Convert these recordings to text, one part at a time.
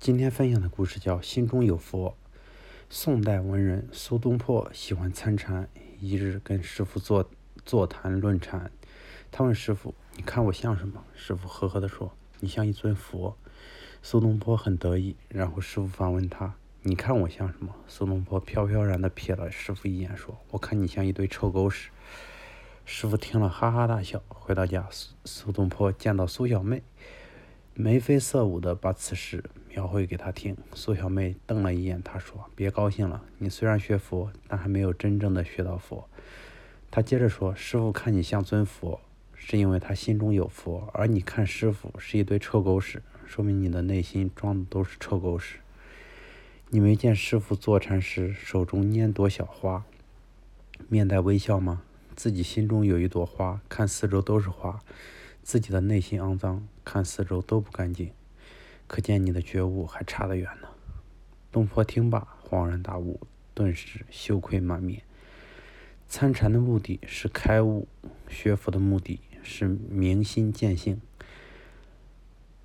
今天分享的故事叫《心中有佛》。宋代文人苏东坡喜欢参禅，一日跟师傅座谈论禅。他问师傅：“你看我像什么？”师傅呵呵地说：“你像一尊佛。”苏东坡很得意，然后师傅反问他：“你看我像什么？”苏东坡飘飘然地瞥了师傅一眼，说：“我看你像一堆臭狗屎。”师傅听了哈哈大笑。回到家，苏东坡见到苏小妹，眉飞色舞地把此事描绘给他听。苏小妹瞪了一眼他，说：“别高兴了，你虽然学佛，但还没有真正的学到佛。”他接着说：“师傅看你像尊佛，是因为他心中有佛，而你看师傅是一堆臭狗屎，说明你的内心装的都是臭狗屎。你没见师傅坐禅时手中拈朵小花，面带微笑吗？自己心中有一朵花，看四周都是花，自己的内心肮脏，看四周都不干净，可见你的觉悟还差得远呢。”东坡听罢恍然大悟，顿时羞愧满面。参禅的目的是开悟，学佛的目的是明心见性。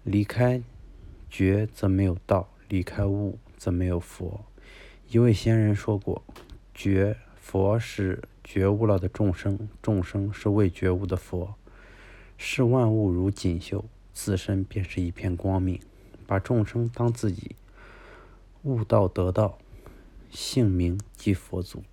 离开觉则没有道，离开悟则没有佛。一位仙人说过，觉佛是觉悟了的众生，众生是未觉悟的佛。视万物如锦绣，自身便是一片光明。把众生当自己，悟道得道，姓名即佛祖。